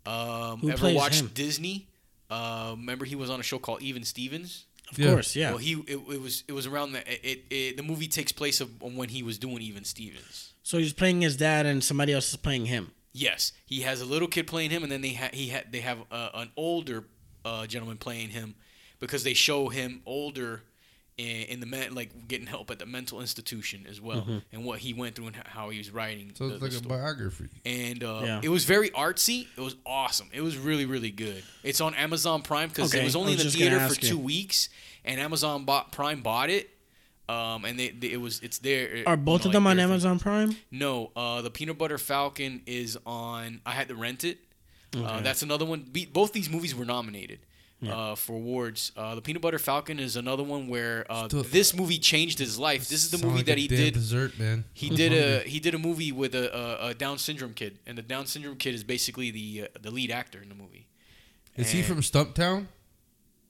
ever watched Disney, remember he was on a show called Even Stevens. Of course, yeah. Well, it was around the movie takes place when he was doing Even Stevens. So he's playing his dad, and somebody else is playing him. Yes, he has a little kid playing him, and then they have an older gentleman playing him because they show him older in the getting help at the mental institution as well, mm-hmm. and what he went through and how he was writing. So it's like a biography. And it was very artsy. It was awesome. It was really, really good. It's on Amazon Prime because it was only in the theater for 2 weeks, and Amazon Prime bought it. And it's there. Are both of them on Amazon Prime? No, the Peanut Butter Falcon is on. I had to rent it. Okay. That's another one. Both these movies were nominated. Yeah. For awards, the Peanut Butter Falcon is another one where this movie changed his life. This is the movie that he did. Dessert, man. He did a movie with a Down syndrome kid, and the Down syndrome kid is basically the lead actor in the movie. Is he from Stumptown?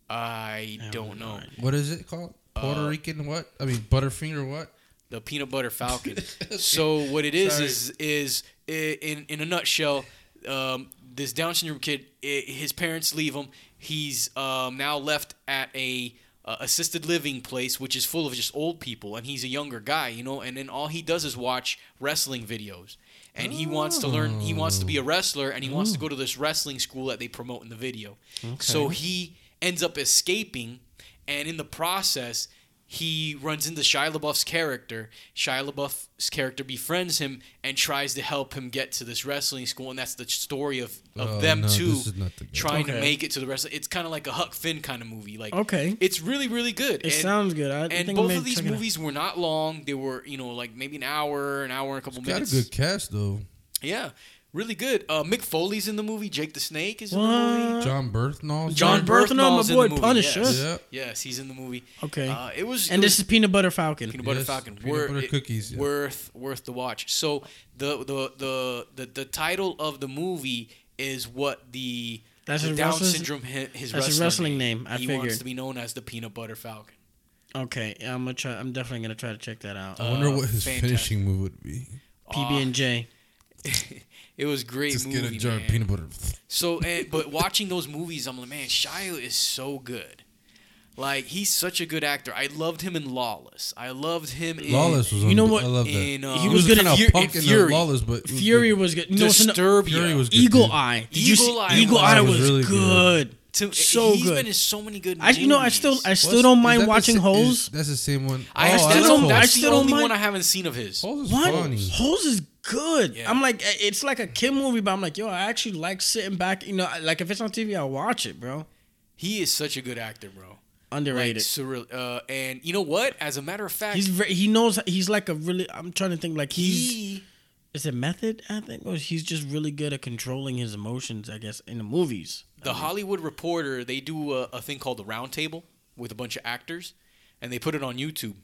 I don't know. What is it called? Puerto Rican what? I mean Butterfinger what? The Peanut Butter Falcon. So what it is in a nutshell, this Down syndrome kid, his parents leave him. He's now left at a assisted living place, which is full of just old people, and he's a younger guy, And then all he does is watch wrestling videos, and he wants to learn. He wants to be a wrestler, and he wants to go to this wrestling school that they promote in the video. Okay. So he ends up escaping, and in the process, he runs into Shia LaBeouf's character. Shia LaBeouf's character befriends him and tries to help him get to this wrestling school, and that's the story of them two trying to make it to the wrestling. It's kind of like a Huck Finn kind of movie. Like, it's really, really good. It sounds good. I think both of these movies were not long. They were, like maybe an hour and a couple minutes. Got a good cast though. Yeah. Really good. Mick Foley's in the movie. Jake the Snake is in the movie. John Bernthal, my boy, Punisher. Yes. Yep. Yes, he's in the movie. Okay. It was. And it was, this is Peanut Butter Falcon. Peanut Butter Falcon. Worth the watch. So the title of the movie is what the Down syndrome his wrestling name. He wants to be known as the Peanut Butter Falcon. Okay, I'm gonna try. I'm definitely gonna try to check that out. I wonder what his finishing move would be. PB&J. It was great. Just movie, get a jar of peanut butter. So, but watching those movies, I'm like, man, Shia is so good. Like, he's such a good actor. I loved him in Lawless. I loved him in... Lawless was... You know what? I love that. He was good in Punk and Fury. Lawless, but... Fury was good. Disturbia. Fury was good. Eagle Eye. Eagle Eye was really good. He's good. Been in so many good movies. I still don't mind watching Holes. That's the same one. That's the only one I haven't seen of his. Holes is funny. Holes is good. Yeah. I'm like, it's like a kid movie, but I'm like, yo, I actually like sitting back. You know, like if it's on TV, I'll watch it, bro. He is such a good actor, bro. Underrated. Like, surreal. And you know what? As a matter of fact, he knows. He's like a really... I'm trying to think. Like is it method? I think he's just really good at controlling his emotions, I guess, in the movies. The Hollywood Reporter, they do a thing called the Round Table with a bunch of actors, and they put it on YouTube.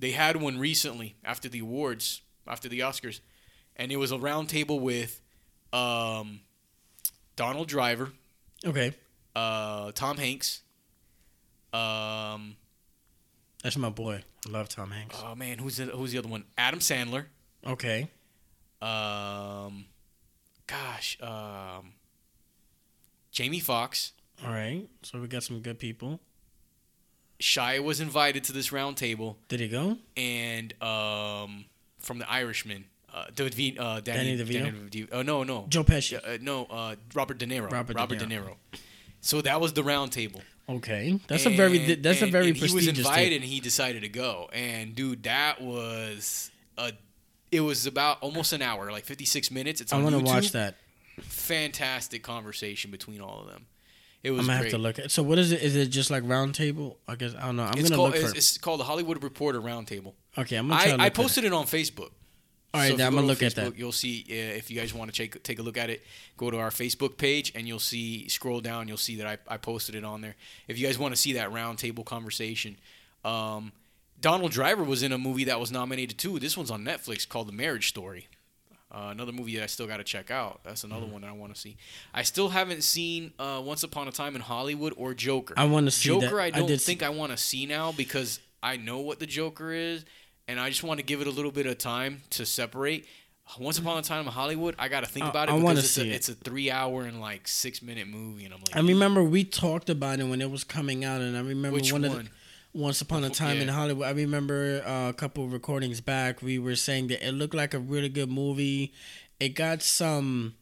They had one recently after the awards, after the Oscars, and it was a round table with Donald Driver, okay, Tom Hanks. That's my boy. I love Tom Hanks. Oh man, who's the other one? Adam Sandler. Okay. Jamie Foxx. All right. So we got some good people. Shia was invited to this round table. Did he go? And from The Irishman. Danny DeVito? No. Joe Pesci. Robert De Niro. Robert De Niro. So that was the round table. Okay. That's a very prestigious thing. He was invited and he decided to go. And dude, that was... It was about almost an hour, like 56 minutes. It's on YouTube. I want to watch that. Fantastic conversation between all of them. It was... I'm gonna have to look at... So what is it? Is it just like round table? I guess I don't know. It's called the Hollywood Reporter Round Table. Okay, I'm gonna try to look. I posted it on Facebook. All right, so now I'm gonna look at that. You'll see if you guys want to take a look at it. Go to our Facebook page and you'll see. Scroll down, you'll see that I posted it on there. If you guys want to see that round table conversation, Donald Driver was in a movie that was nominated too. This one's on Netflix called The Marriage Story. Another movie that I still got to check out. That's another one that I want to see. I still haven't seen Once Upon a Time in Hollywood or Joker. I want to see Joker. I want to see now because I know what the Joker is, and I just want to give it a little bit of time to separate. Once Upon a Time in Hollywood, I got to think about it because it's a 3 hour and like 6 minute movie, and I'm like... I remember we talked about it when it was coming out, and I remember Once Upon a Time in Hollywood. I remember a couple of recordings back, we were saying that it looked like a really good movie. It got some...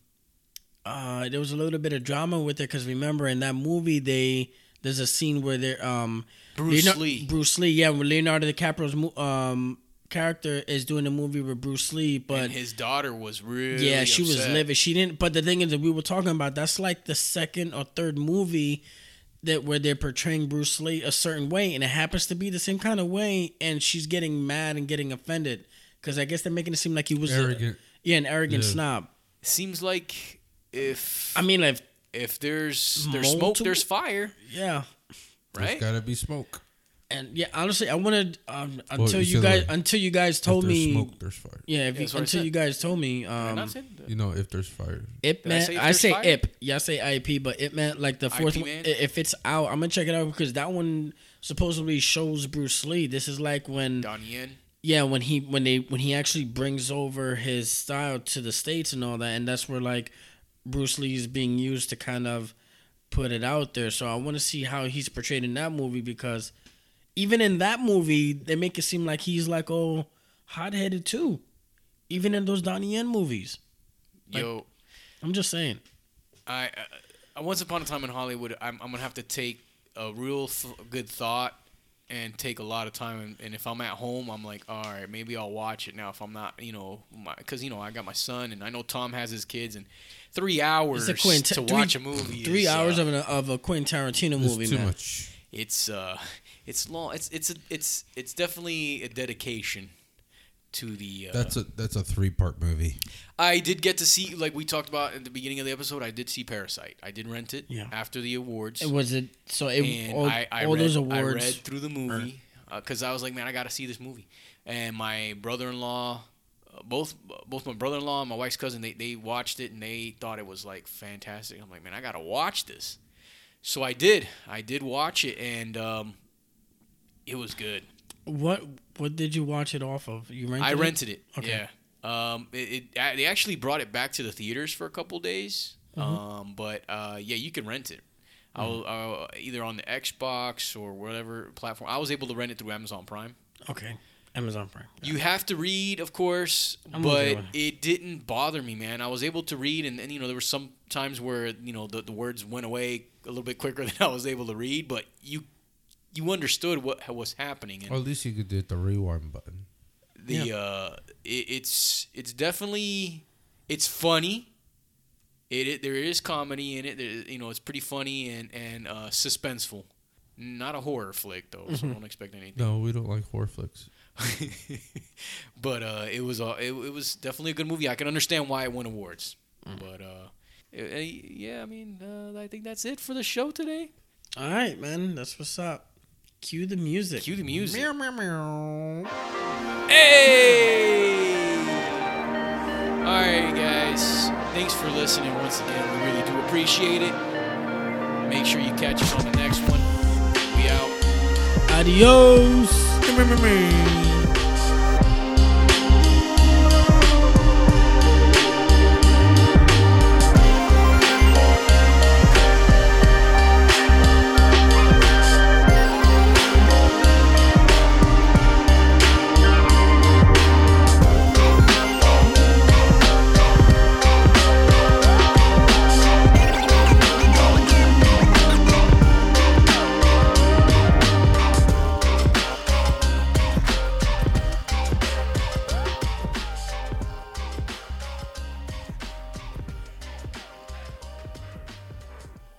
there was a little bit of drama with it because remember in that movie, there's a scene where they're... Bruce Lee, yeah, where Leonardo DiCaprio's character is doing a movie with Bruce Lee, but... And his daughter was really... Yeah, she upset. Was livid. She didn't... But the thing is that we were talking about, that's like the second or third movie... That where they're portraying Bruce Lee a certain way, and it happens to be the same kind of way, and she's getting mad and getting offended because I guess they're making it seem like he was arrogant. An arrogant snob. Seems like if there's smoke, there's fire. Yeah, right. There's gotta be smoke. And yeah, honestly, I wanted until you guys told me there's smoke, there's fire. Yeah, you guys told me, if there's fire, it meant... I say IEP, but it meant like the fourth IP one. Man? If it's out, I'm gonna check it out because that one supposedly shows Bruce Lee. This is like when Donnie Yen. Yeah, when he actually brings over his style to the States and all that, and that's where like Bruce Lee is being used to kind of put it out there. So I want to see how he's portrayed in that movie because... Even in that movie, they make it seem like he's like, hot-headed too. Even in those Donnie Yen movies. Like, I'm just saying. I Once Upon a Time in Hollywood, I'm gonna have to take a real good thought and take a lot of time. And if I'm at home, I'm like, all right, maybe I'll watch it now. If I'm not, because I got my son, and I know Tom has his kids, and 3 hours to watch a movie. 3 hours of a Quentin Tarantino movie, man. Too much. It's long. It's definitely a dedication to the... That's a three-part movie. I did get to see, like we talked about at the beginning of the episode, I did see Parasite. I did rent it after the awards. It was it... So it, and all, I all read, those awards... I read through the movie because I was like, man, I got to see this movie. And my brother-in-law... Both my brother-in-law and my wife's cousin, they watched it and they thought it was like fantastic. I'm like, man, I gotta watch this. So I did watch it, and it was good. What did you watch it off of? You rented it? I rented it. Okay. Yeah. They actually brought it back to the theaters for a couple days. Mm-hmm. But you can rent it. Mm-hmm. I either on the Xbox or whatever platform. I was able to rent it through Amazon Prime. Okay. Amazon Prime. Yeah. You have to read, of course, but it didn't bother me, man. I was able to read, and there were some times where, the words went away a little bit quicker than I was able to read, but you understood what was happening. Or at least you could do the rewind button. It's definitely, it's funny. There is comedy in it. It's pretty funny and suspenseful. Not a horror flick, though, so don't expect anything. No, we don't like horror flicks. But it was definitely a good movie. I can understand why it won awards. But I think that's it for the show today. All right, man, that's what's up. Cue the music. Meow, meow, meow. Hey! All right, guys, thanks for listening once again. We really do appreciate it. Make sure you catch us on the next one. We out. Adios.